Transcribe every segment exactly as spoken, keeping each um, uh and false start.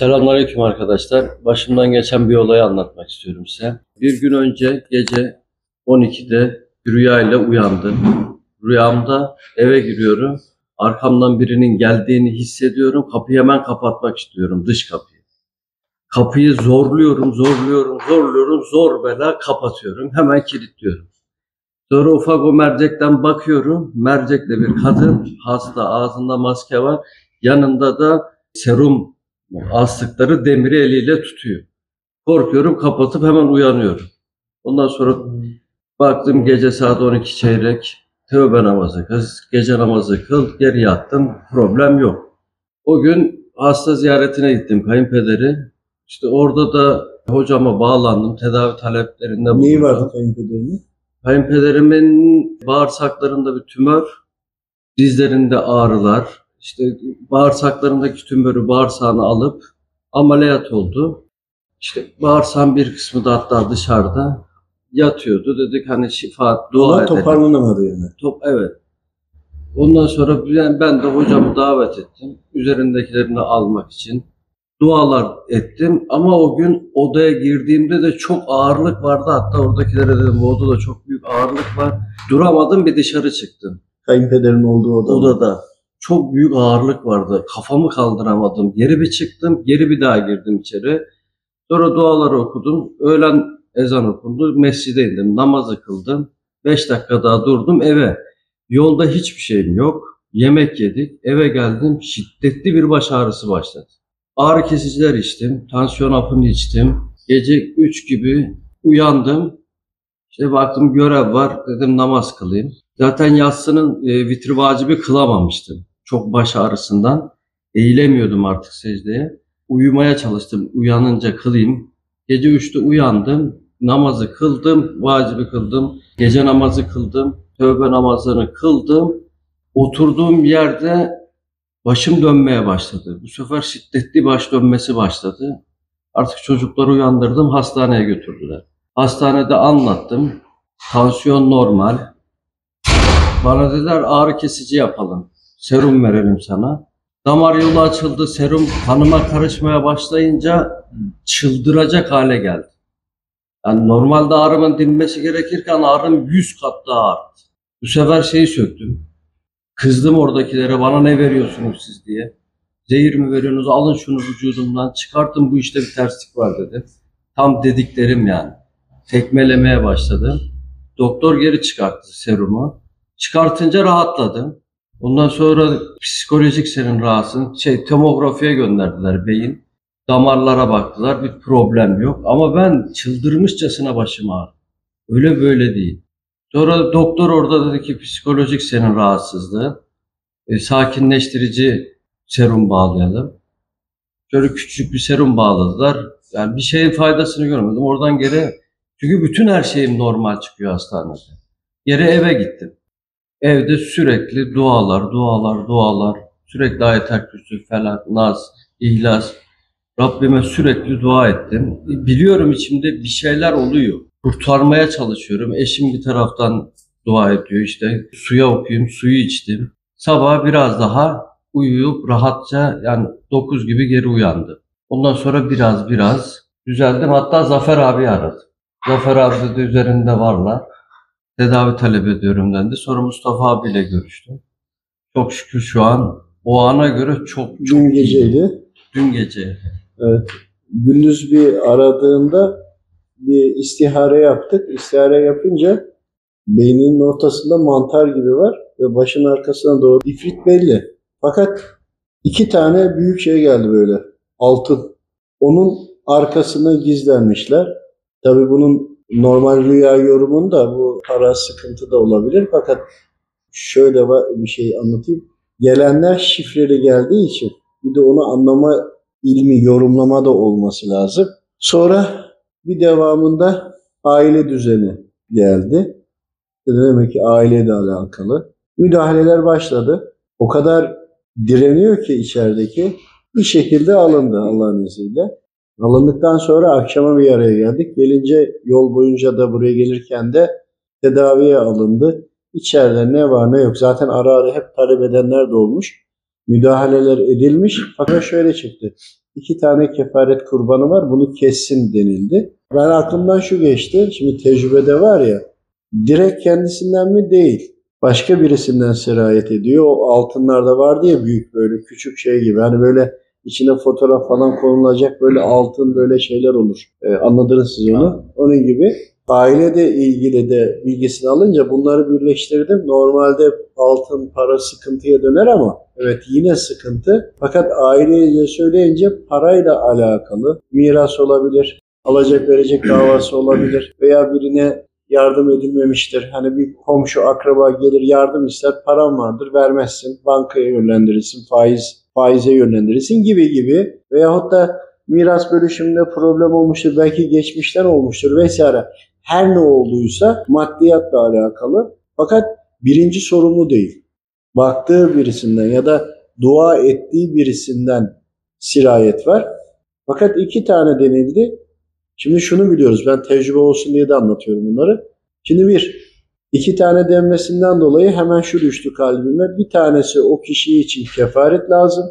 Selamünaleyküm arkadaşlar. Başımdan geçen bir olayı anlatmak istiyorum size. Bir gün önce gece on ikide bir rüyayla uyandım. Rüyamda eve giriyorum. Arkamdan birinin geldiğini hissediyorum. Kapıyı hemen kapatmak istiyorum. Dış kapıyı. Kapıyı zorluyorum, zorluyorum, zorluyorum. Zor bela kapatıyorum. Hemen kilitliyorum. Sonra ufak o mercekten bakıyorum. Mercekle bir kadın hasta. Ağzında maske var. Yanında da serum astıkları demiri eliyle tutuyor. Korkuyorum, kapatıp hemen uyanıyorum. Ondan sonra baktım gece saat on iki çeyrek. Tövbe namazı kıl, gece namazı kıl, geri yattım. Problem yok. O gün hasta ziyaretine gittim kayınpederi. İşte orada da hocama bağlandım. Tedavi taleplerinde bulundum. Neyi vardı kayınpederinin? Kayınpederimin bağırsaklarında bir tümör, dizlerinde ağrılar. İşte bağırsaklarındaki tümörü bağırsağına alıp ameliyat oldu. İşte bağırsağın bir kısmı da hatta dışarıda yatıyordu. Dedik hani şifa, dua edelim. Toparlanamadı yani. Top, evet. Ondan sonra ben de hocamı davet ettim. Üzerindekilerini almak için dualar ettim. Ama o gün odaya girdiğimde de çok ağırlık vardı. Hatta oradakilere dedim bu odada çok büyük ağırlık var. Duramadım, bir dışarı çıktım. Kayınpederin olduğu odada. Odada. Çok büyük ağırlık vardı. Kafamı kaldıramadım. Geri bir çıktım. Geri bir daha girdim içeri. Sonra duaları okudum. Öğlen ezan okundu. Mescide indim. Namazı kıldım. Beş dakika daha durdum eve. Yolda hiçbir şeyim yok. Yemek yedik. Eve geldim. Şiddetli bir baş ağrısı başladı. Ağrı kesiciler içtim. Tansiyon hapını içtim. Gece üç gibi uyandım. İşte baktım görev var. Dedim namaz kılayım. Zaten yatsının vitri vacibi kılamamıştım. Çok baş ağrısından eğilemiyordum artık secdeye. Uyumaya çalıştım. Uyanınca kılayım. Gece üçte uyandım. Namazı kıldım. Vacibi kıldım. Gece namazı kıldım. Tövbe namazını kıldım. Oturduğum yerde başım dönmeye başladı. Bu sefer şiddetli baş dönmesi başladı. Artık çocukları uyandırdım. Hastaneye götürdüler. Hastanede anlattım. Tansiyon normal. Bana dediler ağrı kesici yapalım. Serum verelim sana. Damar yolu açıldı. Serum kanıma karışmaya başlayınca çıldıracak hale geldi. Yani normalde ağrımın dinmesi gerekirken ağrım yüz kat daha arttı. Bu sefer şeyi söktüm. Kızdım oradakilere, bana ne veriyorsunuz siz diye. Zehir mi veriyorsunuz, alın şunu vücudumdan çıkartın, bu işte bir terslik var dedi. Tam dediklerim yani. Tekmelemeye başladı. Doktor geri çıkarttı serumu. Çıkartınca rahatladım. Ondan sonra psikolojik senin rahatsın, şey tomografiye gönderdiler beyin. Damarlara baktılar, bir problem yok. Ama ben çıldırmışçasına başım ağrı. Öyle böyle değil. Sonra doktor orada dedi ki psikolojik senin rahatsızlığı. E, sakinleştirici serum bağlayalım. Şöyle küçük bir serum bağladılar. Yani bir şeyin faydasını görmedim. Oradan geri, çünkü bütün her şeyim normal çıkıyor hastanede. Geri eve gittim. Evde sürekli dualar, dualar, dualar, sürekli Ayet-el Kürsü, Felak, Nas, İhlas. Rabbime sürekli dua ettim. Biliyorum içimde bir şeyler oluyor. Kurtarmaya çalışıyorum. Eşim bir taraftan dua ediyor işte. Suya okuyayım, suyu içtim. Sabah biraz daha uyuyup rahatça yani dokuz gibi geri uyandım. Ondan sonra biraz biraz düzeldim. Hatta Zafer abi aradı. Zafer abi de üzerinde varlar. Tedavi talep ediyorum dendi. Sonra Mustafa abiyle görüştüm. Çok şükür şu an o ana göre çok çok Dün geceydi. İyi. Dün gece. Evet. Gündüz bir aradığında bir istihare yaptık. İstihare yapınca beyninin ortasında mantar gibi var ve başın arkasına doğru ifrit belli. Fakat iki tane büyük şey geldi böyle. Altın. Onun arkasına gizlenmişler. Tabii bunun normal rüya yorumunda bu para sıkıntı da olabilir fakat şöyle bir şey anlatayım. Gelenler şifreli geldiği için bir de onu anlama ilmi, yorumlama da olması lazım. Sonra bir devamında aile düzeni geldi. Demek ki aileyle alakalı. Müdahaleler başladı. O kadar direniyor ki içerideki bir şekilde alındı Allah'ın izniyle. Alındıktan sonra akşama bir araya geldik. Gelince yol boyunca da buraya gelirken de tedaviye alındı. İçeride ne var ne yok. Zaten ara ara hep talep edenler de olmuş. müdahaleler edilmiş. Fakat şöyle çıktı. İki tane kefaret kurbanı var, bunu kessin denildi. Ben aklımdan şu geçti, şimdi tecrübede var ya, direkt kendisinden mi değil, başka birisinden sirayet ediyor. O altınlarda vardı ya büyük böyle küçük şey gibi, hani böyle içine fotoğraf falan konulacak böyle altın böyle şeyler olur. Ee, anladınız siz onu. Onun gibi aile de ilgili de bilgisini alınca bunları birleştirdim. Normalde altın, para sıkıntıya döner ama evet yine sıkıntı. Fakat aileye söyleyince parayla alakalı miras olabilir, alacak verecek davası olabilir veya birine yardım edilmemiştir. Hani bir komşu akraba gelir yardım ister, param vardır vermezsin, bankaya yönlendirirsin, faiz faize yönlendirirsin gibi gibi veyahut da miras bölüşümünde problem olmuştur, belki geçmişten olmuştur vesaire. Her ne olduysa maddiyatla alakalı fakat birinci sorumlu değil. Baktığı birisinden ya da dua ettiği birisinden sirayet var. Fakat iki tane denildi. Şimdi şunu biliyoruz, ben tecrübe olsun diye de anlatıyorum bunları. Şimdi bir, iki tane denmesinden dolayı hemen şu düştü kalbime. Bir tanesi o kişi için kefaret lazım.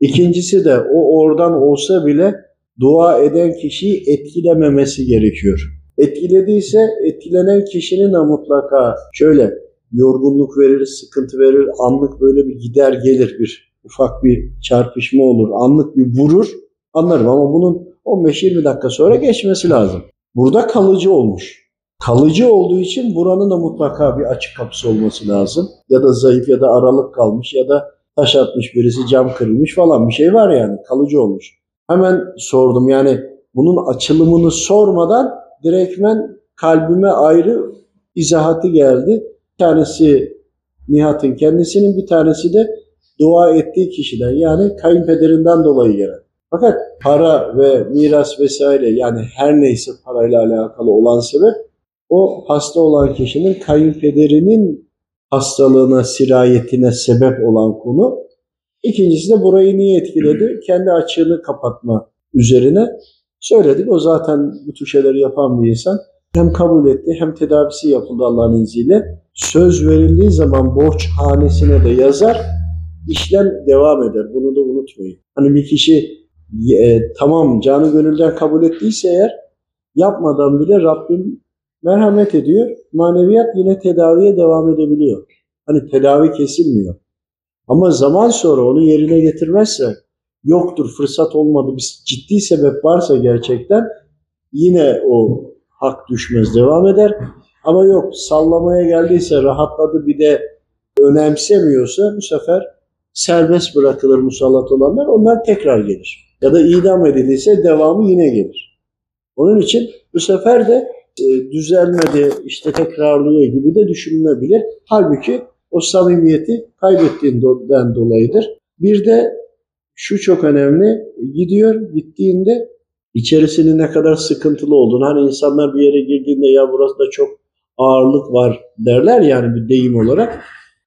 İkincisi de o oradan olsa bile dua eden kişiyi etkilememesi gerekiyor. Etkilediyse etkilenen kişinin de mutlaka şöyle yorgunluk verir, sıkıntı verir, anlık böyle bir gider gelir, bir ufak bir çarpışma olur, anlık bir vurur, anlarım ama bunun on beş yirmi dakika sonra geçmesi lazım. Burada kalıcı olmuş. Kalıcı olduğu için buranın da mutlaka bir açık kapısı olması lazım. Ya da zayıf ya da aralık kalmış ya da taş atmış birisi, cam kırılmış falan bir şey var yani, kalıcı olmuş. Hemen sordum yani bunun açılımını sormadan direktmen kalbime ayrı izahatı geldi. Bir tanesi Nihat'ın kendisinin, bir tanesi de dua ettiği kişiden yani kayınpederinden dolayı gelen. Fakat para ve miras vesaire yani her neyse parayla alakalı olan sebep o hasta olan kişinin kayınpederinin hastalığına, sirayetine sebep olan konu. İkincisi de burayı niye etkiledi? Kendi açığını kapatma üzerine söyledik. O zaten bu tür şeyleri yapan bir insan. Hem kabul etti hem tedavisi yapıldı Allah'ın izniyle. Söz verildiği zaman borç hanesine de yazar, işlem devam eder. Bunu da unutmayın. Hani bir kişi E, tamam canı gönülden kabul ettiyse eğer, yapmadan bile Rabbim merhamet ediyor. Maneviyat yine tedaviye devam edebiliyor. Hani tedavi kesilmiyor. Ama zaman sonra onu yerine getirmezse, yoktur, fırsat olmadı, bir ciddi sebep varsa gerçekten yine o hak düşmez, devam eder. Ama yok, sallamaya geldiyse, rahatladı bir de önemsemiyorsa bu sefer serbest bırakılır musallat olanlar, onlar tekrar gelir. Ya da idam edilirse devamı yine gelir. Onun için bu sefer de e, düzelmedi, işte tekrarlıyor gibi de düşünülebilir. Halbuki o samimiyeti kaybettiğinden dolayıdır. Bir de şu çok önemli, gidiyor, gittiğinde içerisinin ne kadar sıkıntılı olduğunu, hani insanlar bir yere girdiğinde ya burası da çok ağırlık var derler yani bir deyim olarak,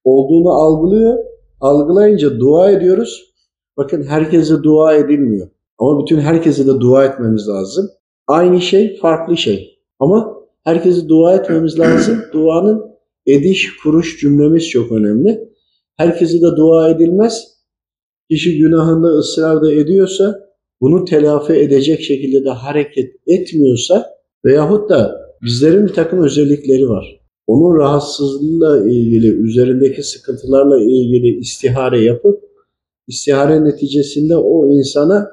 olduğunu algılıyor. Algılayınca dua ediyoruz. Bakın herkese dua edilmiyor. Ama bütün herkese de dua etmemiz lazım. Aynı şey, farklı şey. Ama herkese dua etmemiz lazım. Duanın ediş, kuruş cümlemiz çok önemli. Herkese de dua edilmez. Kişi günahında ısrar da ediyorsa, bunu telafi edecek şekilde de hareket etmiyorsa veyahut da bizlerin bir takım özellikleri var. Onun rahatsızlığıyla ilgili, üzerindeki sıkıntılarla ilgili istihare yapıp, istihare neticesinde o insana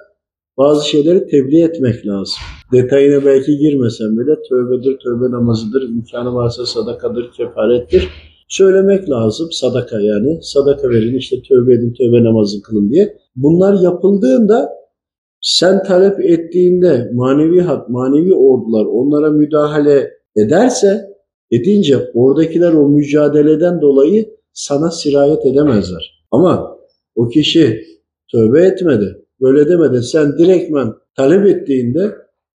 bazı şeyleri tebliğ etmek lazım. Detayına belki girmesem bile tövbedir, tövbe namazıdır, imkanı varsa sadakadır, kefarettir. Söylemek lazım, sadaka yani. Sadaka verin, işte tövbe edin, tövbe namazı kılın diye. Bunlar yapıldığında sen talep ettiğinde manevi hat, manevi ordular onlara müdahale ederse, edince oradakiler o mücadeleden dolayı sana sirayet edemezler. Ama o kişi tövbe etmedi, böyle demedi. Sen direktmen talep ettiğinde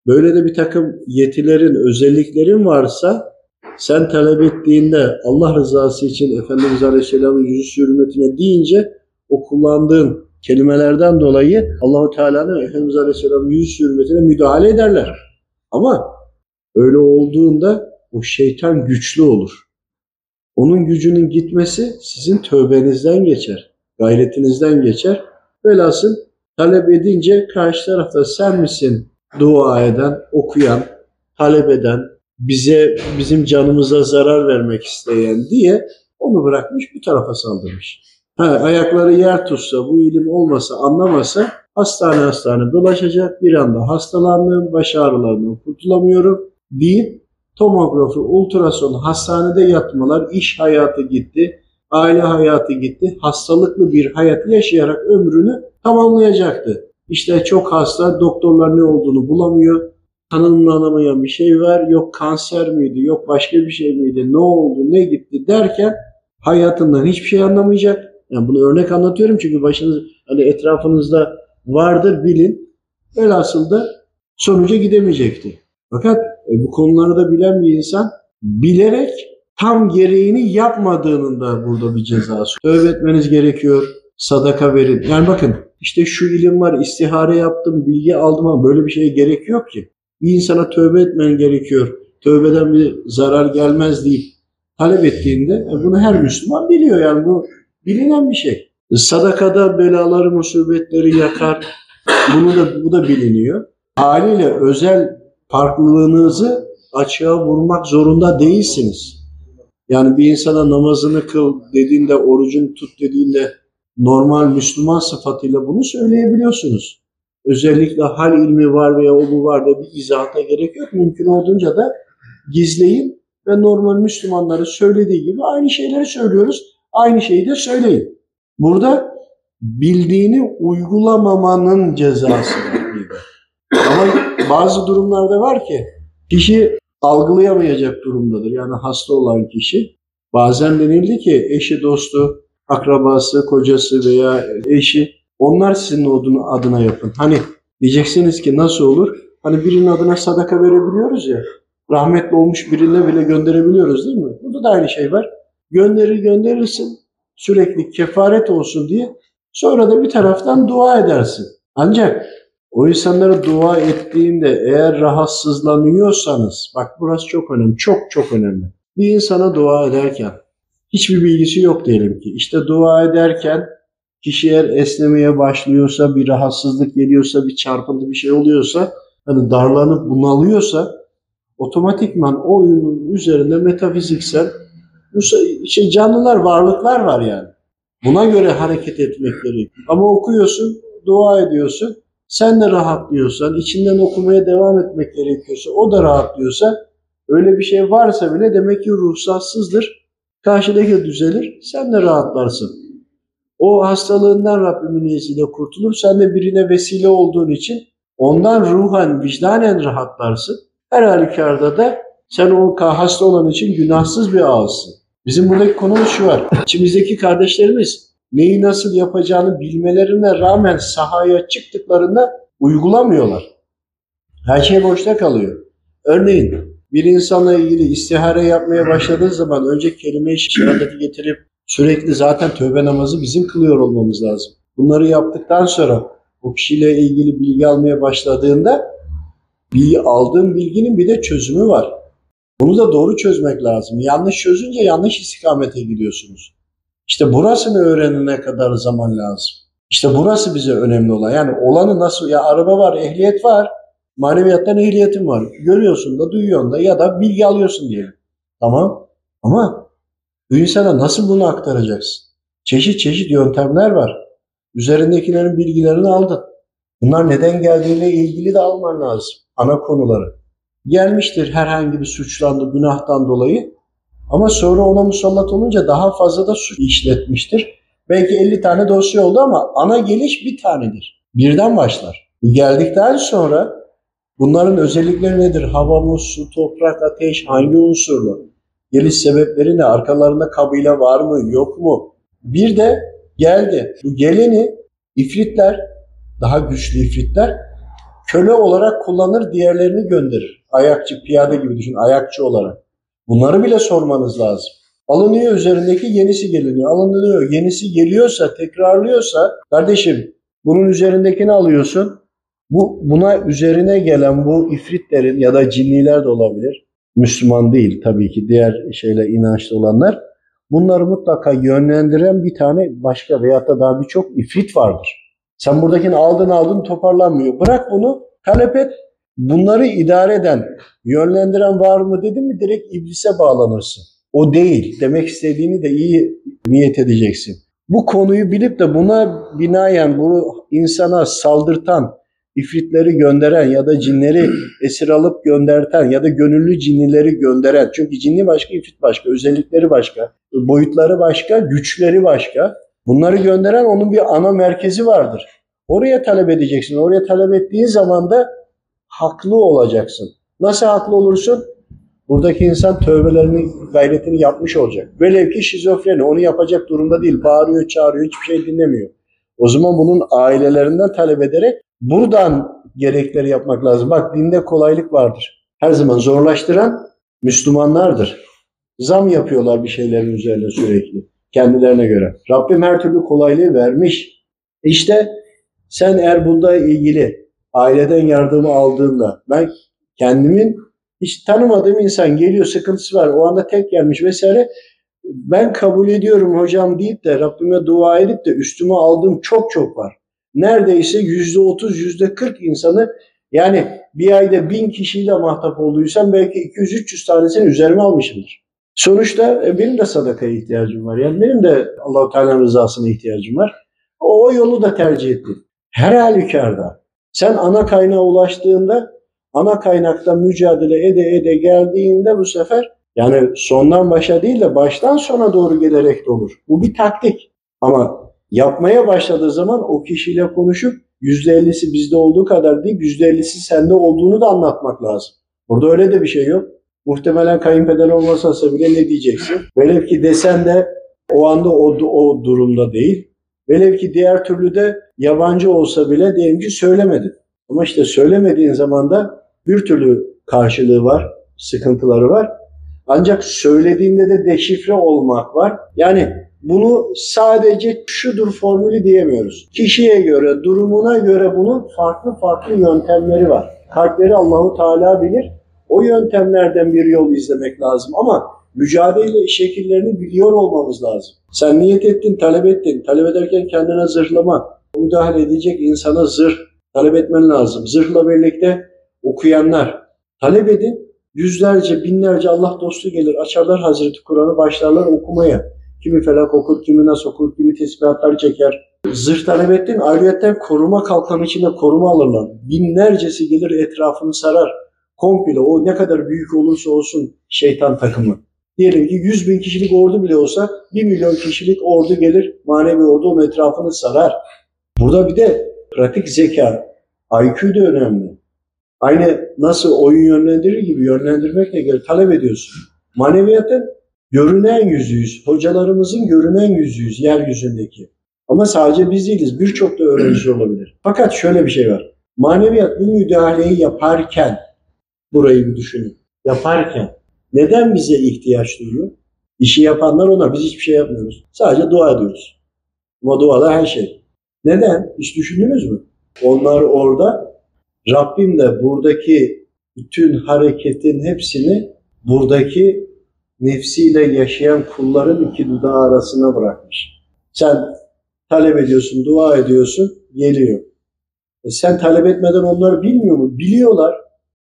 böyle de bir takım yetilerin, özelliklerin varsa sen talep ettiğinde Allah rızası için Efendimiz Aleyhisselam'ın yüzü hürmetine deyince o kullandığın kelimelerden dolayı Allah-u Teala'nın Efendimiz Aleyhisselam'ın yüzü hürmetine müdahale ederler. Ama öyle olduğunda o şeytan güçlü olur. Onun gücünün gitmesi sizin tövbenizden geçer. gayretinizden geçer. Velhasıl talep edince karşı tarafta sen misin dua eden, okuyan, talep eden, bize, bizim canımıza zarar vermek isteyen diye onu bırakmış, bu tarafa saldırmış. Ha, ayakları yer tutsa, bu ilim olmasa, anlamasa hastane hastane dolaşacak, bir anda hastalandım, baş ağrılarından kurtulamıyorum deyip tomografi, ultrason, hastanede yatmalar, iş hayatı gitti, aile hayatı gitti, hastalıklı bir hayat yaşayarak ömrünü tamamlayacaktı. İşte çok hasta, doktorlar ne olduğunu bulamıyor, tanımlanamayan bir şey var, yok kanser miydi, yok başka bir şey miydi, ne oldu, ne gitti derken hayatından hiçbir şey anlamayacak. Yani bunu örnek anlatıyorum çünkü başınız, hani etrafınızda vardır, bilin. Velhasıl da sonuca gidemeyecekti. Fakat e, bu konuları da bilen bir insan bilerek tam gereğini yapmadığının da burada bir cezası. Tövbe etmeniz gerekiyor, sadaka verin. Yani bakın işte şu ilim var, istihare yaptım, bilgi aldım ama böyle bir şeye gerek yok ki. Bir insana tövbe etmen gerekiyor, tövbeden bir zarar gelmez deyip talep ettiğinde bunu her Müslüman biliyor, yani bu bilinen bir şey. Sadakada belaları, musibetleri yakar, bunu da, bu da biliniyor. Haliyle özel farklılığınızı açığa vurmak zorunda değilsiniz. Yani bir insana namazını kıl dediğinde, orucunu tut dediğinde normal Müslüman sıfatıyla bunu söyleyebiliyorsunuz. Özellikle hal ilmi var veya o bu var da bir izahata gerek yok. Mümkün olduğunca da gizleyin ve normal Müslümanların söylediği gibi aynı şeyleri söylüyoruz. Aynı şeyi de söyleyin. Burada bildiğini uygulamamanın cezası var. Ama bazı durumlarda var ki kişi algılayamayacak durumdadır. Yani hasta olan kişi, bazen denildi ki eşi, dostu, akrabası, kocası veya eşi, onlar sizin adına yapın. Hani diyeceksiniz ki nasıl olur? Hani birinin adına sadaka verebiliyoruz ya, rahmetli olmuş birine bile gönderebiliyoruz değil mi? Burada da aynı şey var. Gönderir gönderirsin, sürekli kefaret olsun diye, sonra da bir taraftan dua edersin. Ancak o insanlara dua ettiğinde eğer rahatsızlanıyorsanız, bak burası çok önemli, çok çok önemli. Bir insana dua ederken, hiçbir bilgisi yok diyelim ki, işte dua ederken kişi eğer esnemeye başlıyorsa, bir rahatsızlık geliyorsa, bir çarpıntı bir şey oluyorsa, hani darlanıp bunalıyorsa, otomatikman o oyunun üzerinde metafiziksel şey, canlılar, varlıklar var yani. Buna göre hareket etmek gerekiyor. Ama okuyorsun, dua ediyorsun, sen de rahatlıyorsan, içinden okumaya devam etmek gerekiyorsa, o da rahatlıyorsa, öyle bir şey varsa bile demek ki ruhsatsızdır. Karşıdaki düzelir, sen de rahatlarsın. O hastalığından Rabbimin izniyle kurtulur, sen de birine vesile olduğun için ondan ruhen, vicdanen rahatlarsın. Her halükarda da sen o hasta olan için günahsız bir ağızsın. Bizim buradaki konumuz şu var, içimizdeki kardeşlerimiz neyi nasıl yapacağını bilmelerine rağmen sahaya çıktıklarında uygulamıyorlar. Her şey boşta kalıyor. Örneğin bir insanla ilgili istihare yapmaya başladığı zaman önce kelime-i şehadeti getirip sürekli zaten tövbe namazı bizim kılıyor olmamız lazım. Bunları yaptıktan sonra o kişiyle ilgili bilgi almaya başladığında bir aldığın bilginin bir de çözümü var. Bunu da doğru çözmek lazım. Yanlış çözünce yanlış istikamete gidiyorsunuz. İşte burasını öğrenene kadar zaman lazım. İşte burası bize önemli olan. Yani olanı nasıl, ya araba var, ehliyet var, maneviyattan ehliyetin var. Görüyorsun da, duyuyorsun da ya da bilgi alıyorsun diyelim. Tamam, ama bu insana nasıl bunu aktaracaksın? Çeşit çeşit yöntemler var. Üzerindekilerin bilgilerini aldın. Bunlar neden geldiğiyle ilgili de alman lazım. Ana konuları. Gelmiştir herhangi bir suçlandı, günahtan dolayı. Ama sonra ona musallat olunca daha fazla da suç işletmiştir. Belki elli tane dosya oldu ama ana geliş bir tanedir. Birden başlar. Geldikten sonra bunların özellikleri nedir? Hava mı, su, toprak, ateş, hangi unsurlu? Geliş sebepleri ne? Arkalarında kabile var mı, yok mu? Bir de geldi. Bu geleni ifritler, daha güçlü ifritler köle olarak kullanır, diğerlerini gönderir. Ayakçı, piyade gibi düşün, ayakçı olarak. Bunları bile sormanız lazım. Alınıyor üzerindeki, yenisi geliniyor. Alınıyor, yenisi geliyorsa, tekrarlıyorsa, kardeşim bunun üzerindekini alıyorsun. Bu, buna üzerine gelen bu ifritlerin ya da cinniler de olabilir. Müslüman değil tabii ki, diğer şeyle inançlı olanlar. bunları mutlaka yönlendiren bir tane başka veyahut da daha birçok ifrit vardır. Sen buradakini aldın aldın toparlanmıyor. Bırak bunu, talep et. Bunları idare eden, yönlendiren var mı dedin mi direkt iblise bağlanırsın. O değil. Demek istediğini de iyi niyet edeceksin. Bu konuyu bilip de buna binaen bunu insana saldırtan, ifritleri gönderen ya da cinleri esir alıp gönderten ya da gönüllü cinlileri gönderen. Çünkü cinli başka, ifrit başka, özellikleri başka, boyutları başka, güçleri başka. Bunları gönderen onun bir ana merkezi vardır. Oraya talep edeceksin. Oraya talep ettiğin zaman da haklı olacaksın. Nasıl haklı olursun? Buradaki insan tövbelerini, gayretini yapmış olacak. Velev ki şizofreni, onu yapacak durumda değil. Bağırıyor, çağırıyor, hiçbir şey dinlemiyor. O zaman bunun ailelerinden talep ederek buradan gerekleri yapmak lazım. Bak, dinde kolaylık vardır. Her zaman zorlaştıran Müslümanlardır. Zam yapıyorlar bir şeylerin üzerine sürekli. Kendilerine göre. Rabbim her türlü kolaylığı vermiş. İşte sen Erbul'da ilgili aileden yardımı aldığında, ben kendimin hiç tanımadığım insan geliyor, sıkıntısı var, o anda tek gelmiş vesaire, ben kabul ediyorum hocam deyip de Rabbime dua edip de üstüme aldığım çok çok var. Neredeyse yüzde otuz, yüzde kırk insanı, yani bir ayda bin kişiyle muhatap olduysam belki iki yüz üç yüz tanesini üzerime almışımdır. Sonuçta benim de sadakaya ihtiyacım var. Yani benim de Allah-u Teala'nın rızasına ihtiyacım var. O, o yolu da tercih ettim. Her halükarda sen ana kaynağa ulaştığında, ana kaynakta mücadele ede ede geldiğinde bu sefer, yani sondan başa değil de baştan sona doğru gelerek de olur. Bu bir taktik. Ama yapmaya başladığı zaman o kişiyle konuşup yüzde ellisi bizde olduğu kadar değil, yüzde ellisi sende olduğunu da anlatmak lazım. Burada öyle de bir şey yok. Muhtemelen kayınpeder olmasa bile ne diyeceksin? Velev ki desen de o anda o, o durumda değil. Velev ki diğer türlü de yabancı olsa bile diyelim ki söylemedin. Ama işte söylemediğin zaman da bir türlü karşılığı var, sıkıntıları var. Ancak söylediğinde de deşifre olmak var. Yani bunu sadece şudur formülü diyemiyoruz. Kişiye göre, durumuna göre bunun farklı farklı yöntemleri var. Kalpleri Allahu Teala bilir. O yöntemlerden bir yol izlemek lazım ama mücadele şekillerini biliyor olmamız lazım. Sen niyet ettin, talep ettin. Talep ederken kendine zırhlama. Müdahale edecek insana zırh talep etmen lazım. Zırhla birlikte okuyanlar. Talep edin. Yüzlerce, binlerce Allah dostu gelir. Açarlar Hazreti Kur'an'ı, başlarlar okumaya. Kimi felak okur, kimi nas okur, kimi tesbihatlar çeker. Zırh talep ettin. Ayrıyeten koruma kalkanı içinde koruma alırlar. Binlercesi gelir etrafını sarar. Komple, o ne kadar büyük olursa olsun şeytan takımı. Diyelim ki yüz bin kişilik ordu bile olsa bir milyon kişilik ordu gelir, manevi ordu onun etrafını sarar. Burada bir de pratik zeka, I Q de önemli. Aynı nasıl oyun yönlendirir gibi yönlendirmekle göre talep ediyorsun. Maneviyatın görünen yüzüyüz, hocalarımızın görünen yüzüyüz yeryüzündeki. Ama sadece biz değiliz, birçok da öğrenci olabilir. Fakat şöyle bir şey var, maneviyat bu müdahaleyi yaparken, burayı bir düşünün. Yaparken neden bize ihtiyaç duyuyor? İşi yapanlar onlar. Biz hiçbir şey yapmıyoruz. Sadece dua ediyoruz. Ama duada her şey. Neden? Hiç düşündünüz mü? Onlar orada. Rabbim de buradaki bütün hareketin hepsini buradaki nefsiyle yaşayan kulların iki dudağı arasına bırakmış. Sen talep ediyorsun, dua ediyorsun, geliyor. E sen talep etmeden onlar bilmiyor mu? Biliyorlar.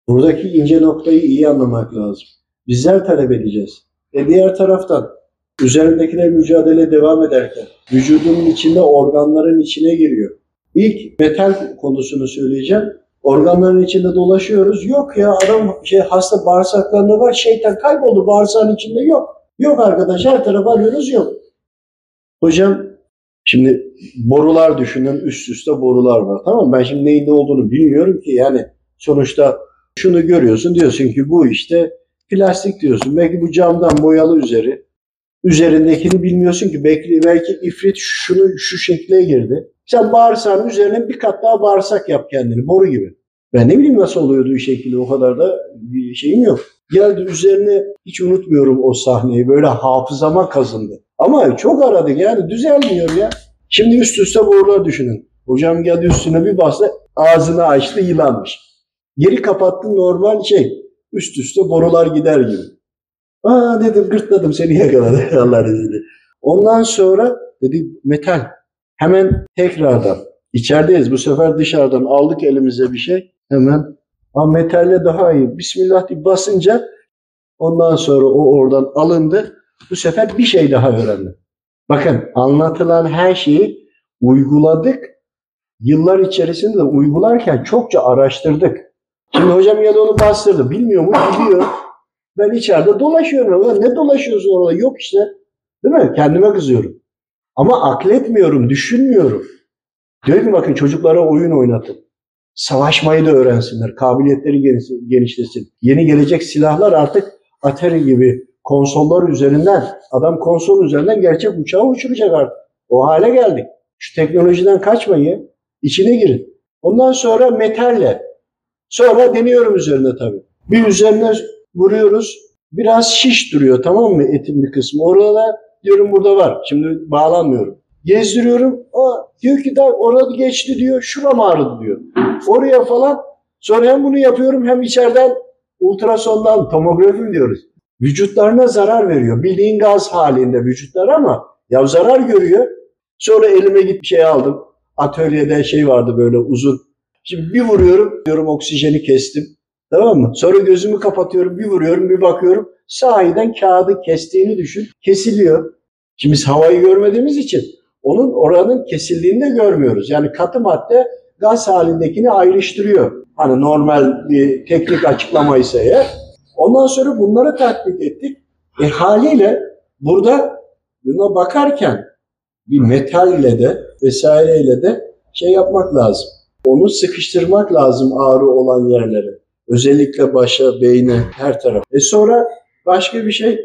Buradaki ince noktayı iyi anlamak lazım. Bizler talep edeceğiz. E diğer taraftan üzerindekiler mücadele devam ederken vücudunun içinde organların içine giriyor. İlk metal konusunu söyleyeceğim. Organların içinde dolaşıyoruz. Yok ya adam şey hasta bağırsaklarında var. Şeytan kayboldu. Bağırsağın içinde yok. Yok arkadaş, her tarafa alıyoruz, yok. Hocam şimdi borular düşünün. Üst üste borular var. Tamam mı? Ben şimdi neyin ne olduğunu bilmiyorum ki. Yani sonuçta şunu görüyorsun, diyorsun ki bu işte plastik diyorsun. Belki bu camdan boyalı üzeri. Üzerindekini bilmiyorsun ki. Belki, belki ifrit şunu şu şekle girdi. Sen bağırsağın üzerine bir kat daha bağırsak yap kendini. Boru gibi. Ben ne bileyim nasıl oluyordu bu şekilde. O kadar da bir şeyim yok. Geldi üzerine, hiç unutmuyorum o sahneyi. Böyle hafızama kazındı. Ama çok aradık yani. Düzelmiyor ya. Şimdi üst üste borular düşünün. Hocam geldi üstüne bir bastı. Ağzını açtı, yılanmış. Geri kapattın, normal şey. Üst üste borular gider gibi. Aa dedim, gırtladım seni, yakaladı Allah dedi. Ondan sonra dedi metal. Hemen tekrardan içerideyiz. Bu sefer dışarıdan aldık elimize bir şey. Hemen ha metalle daha iyi. Bismillah diye basınca ondan sonra o oradan alındı. Bu sefer bir şey daha öğrendim. Bakın anlatılan her şeyi uyguladık. Yıllar içerisinde de uygularken çokça araştırdık. Şimdi hocam ya da onu bastırdı. Bilmiyor mu? Biliyor. Ben içeride dolaşıyorum. Ulan ne dolaşıyorsun orada? Yok işte. Değil mi? Kendime kızıyorum. Ama akletmiyorum, düşünmüyorum. Diyor ki bakın çocuklara oyun oynatın. Savaşmayı da öğrensinler. Kabiliyetleri genişlesin. Yeni gelecek silahlar artık Atari gibi konsollar üzerinden, adam konsol üzerinden gerçek uçağı uçuracak artık. O hale geldik. Şu teknolojiden kaçmayın. İçine girin. Ondan sonra metalle. Sonra deniyorum üzerine tabii. Bir üzerine vuruyoruz. Biraz şiş duruyor, tamam mı, etin bir kısmı. Orada da diyorum burada var. Şimdi bağlanmıyorum. Gezdiriyorum. Aa, diyor ki daha orada geçti diyor. Şuram ağrıdı diyor. Oraya falan. Sonra hem bunu yapıyorum hem içeriden ultrasondan tomografi diyoruz. Vücutlarına zarar veriyor. Bildiğin gaz halinde vücutlar ama ya zarar görüyor. Sonra elime git bir şey aldım. Atölyede şey vardı böyle uzun. Şimdi bir vuruyorum diyorum oksijeni kestim. Tamam mı? Sonra gözümü kapatıyorum, bir vuruyorum, bir bakıyorum. Sahiden kağıdı kestiğini düşün. Kesiliyor. Şimdi biz havayı görmediğimiz için onun oranın kesildiğini de görmüyoruz. Yani katı madde gaz halindekini ayrıştırıyor. Hani normal bir teknik açıklamaysa eğer. Ondan sonra bunları tatbik ettik. E haliyle burada buna bakarken bir metalle de vesaireyle de şey yapmak lazım. Onu sıkıştırmak lazım ağrı olan yerlere. Özellikle başa, beyne, her taraf. E sonra başka bir şey.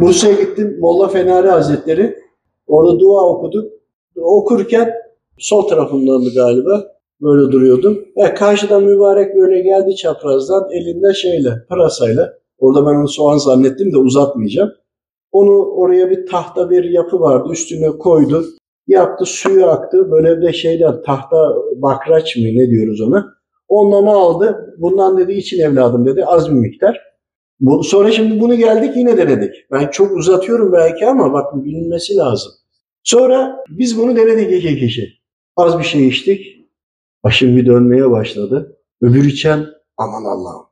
Bursa'ya gittim. Molla Fenari Hazretleri. Orada dua okuduk. Okurken sol tarafımdandı galiba. Böyle duruyordum. Ve karşıdan mübarek böyle geldi çaprazdan. Elinde şeyle, pırasayla. Orada ben onu soğan zannettim de uzatmayacağım. Onu oraya bir tahta bir yapı vardı. Üstüne koydu. Yaptı, suyu aktı. Böyle de şeyden tahta bakraç mı ne diyoruz ona. Ondan aldı. Bundan dedi için evladım dedi. Az bir miktar. Sonra şimdi bunu geldik yine denedik. Ben çok uzatıyorum belki ama bak bilinmesi lazım. Sonra biz bunu denedik iki kişi. Az bir şey içtik. Başım bir dönmeye başladı. Öbür içen aman Allah'ım.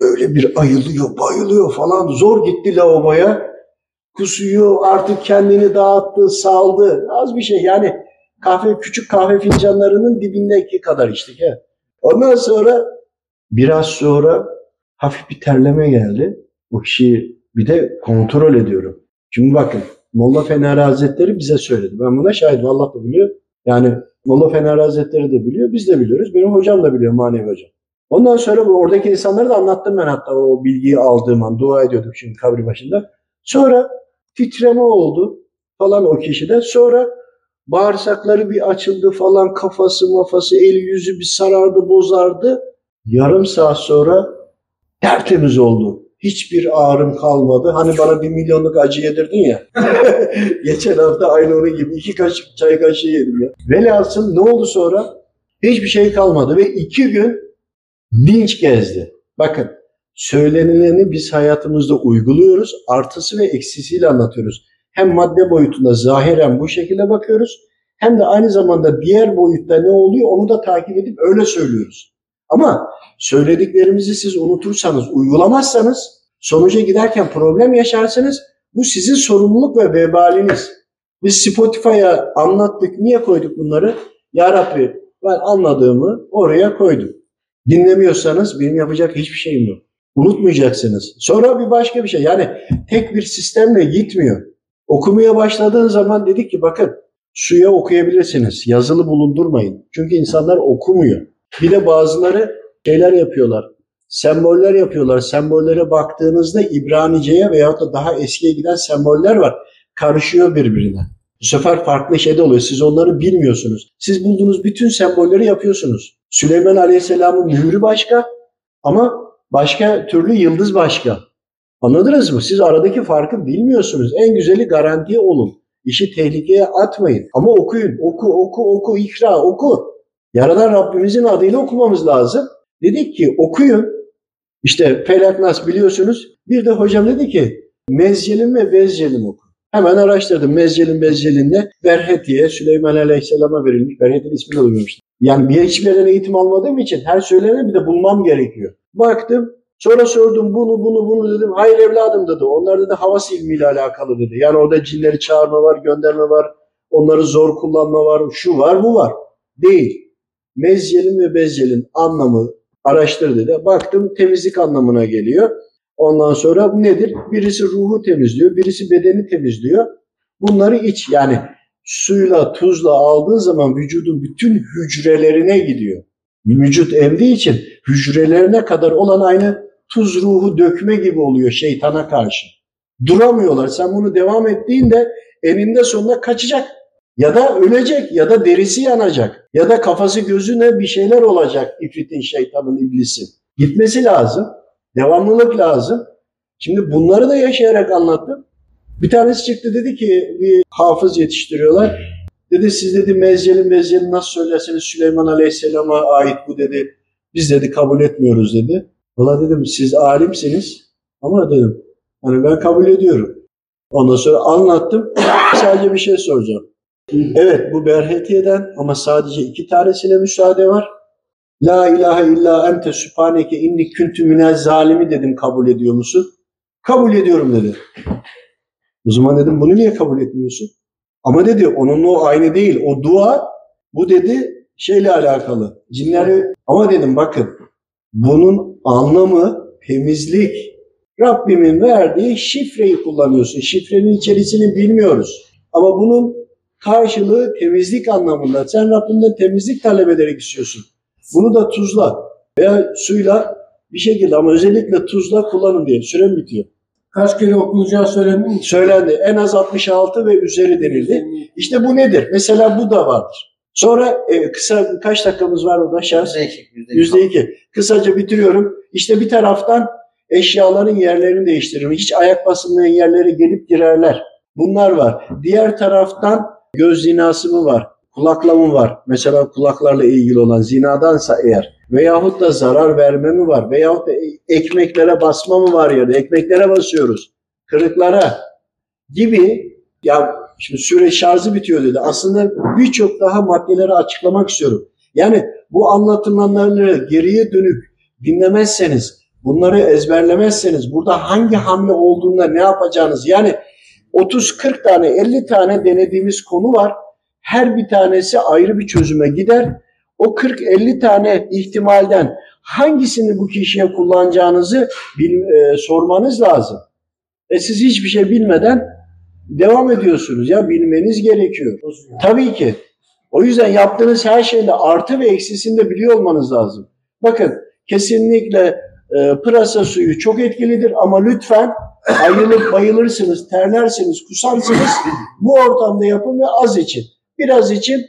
Öyle bir ayılıyor, bayılıyor falan. Zor gitti lavaboya. Kusuyor, artık kendini dağıttı, saldı. Az bir şey yani kahve, küçük kahve fincanlarının dibindeki kadar içtik. He. Ondan sonra biraz sonra hafif bir terleme geldi. O kişiyi bir de kontrol ediyorum. Şimdi bakın Molla Fenari Hazretleri bize söyledi. Ben buna şahidim. Allah da biliyor. Yani Molla Fenari Hazretleri de biliyor. Biz de biliyoruz. Benim hocam da biliyor, manevi hocam. Ondan sonra bu, oradaki insanlara da anlattım ben hatta o bilgiyi aldığım an. Dua ediyorduk şimdi kabri başında. Sonra titreme oldu falan o kişide. Sonra bağırsakları bir açıldı falan, kafası mafası, eli yüzü bir sarardı, bozardı. Yarım saat sonra tertemiz oldu. Hiçbir ağrım kalmadı. Hani bana bir milyonluk acı yedirdin ya. Geçen hafta aynı onun gibi iki kaşık çay kaşığı yedim ya. Velhasıl ne oldu sonra? Hiçbir şey kalmadı ve iki gün dinç gezdi. Bakın söylenileni biz hayatımızda uyguluyoruz. Artısı ve eksisiyle anlatıyoruz. Hem madde boyutuna zahiren bu şekilde bakıyoruz. Hem de aynı zamanda diğer boyutta ne oluyor onu da takip edip öyle söylüyoruz. Ama söylediklerimizi siz unutursanız, uygulamazsanız sonuca giderken problem yaşarsınız. Bu sizin sorumluluk ve vebaliniz. Biz Spotify'a anlattık. Niye koyduk bunları? Ya Rabbi ben anladığımı oraya koydum. Dinlemiyorsanız benim yapacak hiçbir şeyim yok. Unutmayacaksınız. Sonra bir başka bir şey. Yani tek bir sistemle gitmiyor. Okumaya başladığın zaman dedik ki bakın suya okuyabilirsiniz. Yazılı bulundurmayın. Çünkü insanlar okumuyor. Bir de bazıları şeyler yapıyorlar. Semboller yapıyorlar. Sembollere baktığınızda İbranice'ye veyahut da daha eskiye giden semboller var. Karışıyor birbirine. Bu sefer farklı şey de oluyor. Siz onları bilmiyorsunuz. Siz bulduğunuz bütün sembolleri yapıyorsunuz. Süleyman Aleyhisselam'ın mührü başka ama başka türlü yıldız başka. Anladınız mı? Siz aradaki farkı bilmiyorsunuz. En güzeli garantiye olun. İşi tehlikeye atmayın. Ama okuyun. Oku, oku, oku, ikra, oku. Yaradan Rabbimizin adıyla okumamız lazım. Dedik ki okuyun. İşte Felak Nas biliyorsunuz. Bir de hocam dedi ki Mezcelin ve Vezcelin oku. Hemen araştırdım. Mezcelin Vezcelin ne? Berhetiye, Süleyman Aleyhisselam'a verilmiş. Berheti'nin ismini duymamıştım. Yani hiçbir yerden eğitim almadığım için her söyleneni bir de bulmam gerekiyor. Baktım. Sonra sordum bunu bunu bunu dedim. Hayır evladım dedi. Onlar da havas ilmiyle alakalı dedi. Yani orada cinleri çağırma var, gönderme var. Onları zor kullanma var. Şu var, bu var. Değil. Mezcelin ve Bezcelin anlamı araştır dedi. Baktım temizlik anlamına geliyor. Ondan sonra bu nedir? Birisi ruhu temizliyor, birisi bedeni temizliyor. Bunları iç yani suyla, tuzla aldığın zaman vücudun bütün hücrelerine gidiyor. Vücut emdiği için hücrelerine kadar olan aynı tuz ruhu dökme gibi oluyor şeytana karşı. Duramıyorlar. Sen bunu devam ettiğinde eninde sonunda kaçacak. Ya da ölecek ya da derisi yanacak. Ya da kafası gözüne bir şeyler olacak ifritin, şeytanın, iblisi. Gitmesi lazım. Devamlılık lazım. Şimdi bunları da yaşayarak anlattım. Bir tanesi çıktı dedi ki bir hafız yetiştiriyorlar. Dedi siz dedi mezcelin mezcelin nasıl söylerseniz Süleyman Aleyhisselam'a ait bu dedi. Biz dedi kabul etmiyoruz dedi. Valla dedim siz alimsiniz ama dedim hani ben kabul ediyorum. Ondan sonra anlattım. Sadece bir şey soracağım. Evet bu Berhetiye'den ama sadece iki tanesine müsaade var. La ilahe illa ente sübhaneke inni kuntu minez zalimi dedim kabul ediyor musun? Kabul ediyorum dedi. O zaman dedim bunu niye kabul etmiyorsun? Ama dedi onunla o aynı değil. O dua bu dedi şeyle alakalı. Cinleri ama dedim bakın bunun anlamı temizlik. Rabbimin verdiği şifreyi kullanıyorsun. Şifrenin içerisini bilmiyoruz. Ama bunun karşılığı temizlik anlamında. Sen Rabbinden temizlik talep ederek istiyorsun. Bunu da tuzla veya suyla bir şekilde ama özellikle tuzla kullanın diye. Sürem bitiyor. Kaç kere okuyacağı söylendi? Söylendi. En az altmış altı ve üzeri denildi. İşte bu nedir? Mesela bu da vardır. Sonra e, kısa kaç dakikamız var orada şans? yüzde iki. Kısaca bitiriyorum. İşte bir taraftan eşyaların yerlerini değiştirir. Hiç ayak basılmayan yerlere gelip girerler. Bunlar var. Diğer taraftan göz zinası mı var? Kulakla mı var? Mesela kulaklarla ilgili olan zinadansa eğer veyahut da zarar verme mi var? Veyahut da ekmeklere basma mı var ya da ekmeklere basıyoruz. Kırıklara gibi ya şimdi süre şarjı bitiyor dedi. Aslında birçok daha maddeleri açıklamak istiyorum. Yani bu anlatılanları geriye dönük dinlemezseniz, bunları ezberlemezseniz burada hangi hamle olduğunda ne yapacağınız yani otuz kırk tane elli tane denediğimiz konu var. Her bir tanesi ayrı bir çözüme gider. O kırk elli tane ihtimalden hangisini bu kişiye kullanacağınızı bil, e, sormanız lazım. E siz hiçbir şey bilmeden devam ediyorsunuz ya bilmeniz gerekiyor. Tabii ki. O yüzden yaptığınız her şeyde artı ve eksisini de biliyor olmanız lazım. Bakın kesinlikle e, pırasa suyu çok etkilidir ama lütfen ayılıp bayılırsınız, terlersiniz, kusarsınız. Bu ortamda yapın ve az için. Biraz için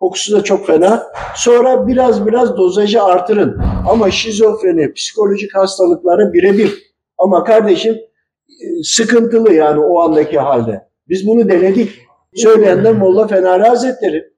kokusu da çok fena. Sonra biraz biraz dozajı artırın. Ama şizofreni, psikolojik hastalıkları birebir. Ama kardeşim sıkıntılı yani o andaki halde. Biz bunu denedik. Söyleyenler Molla Fenari Hazretleri.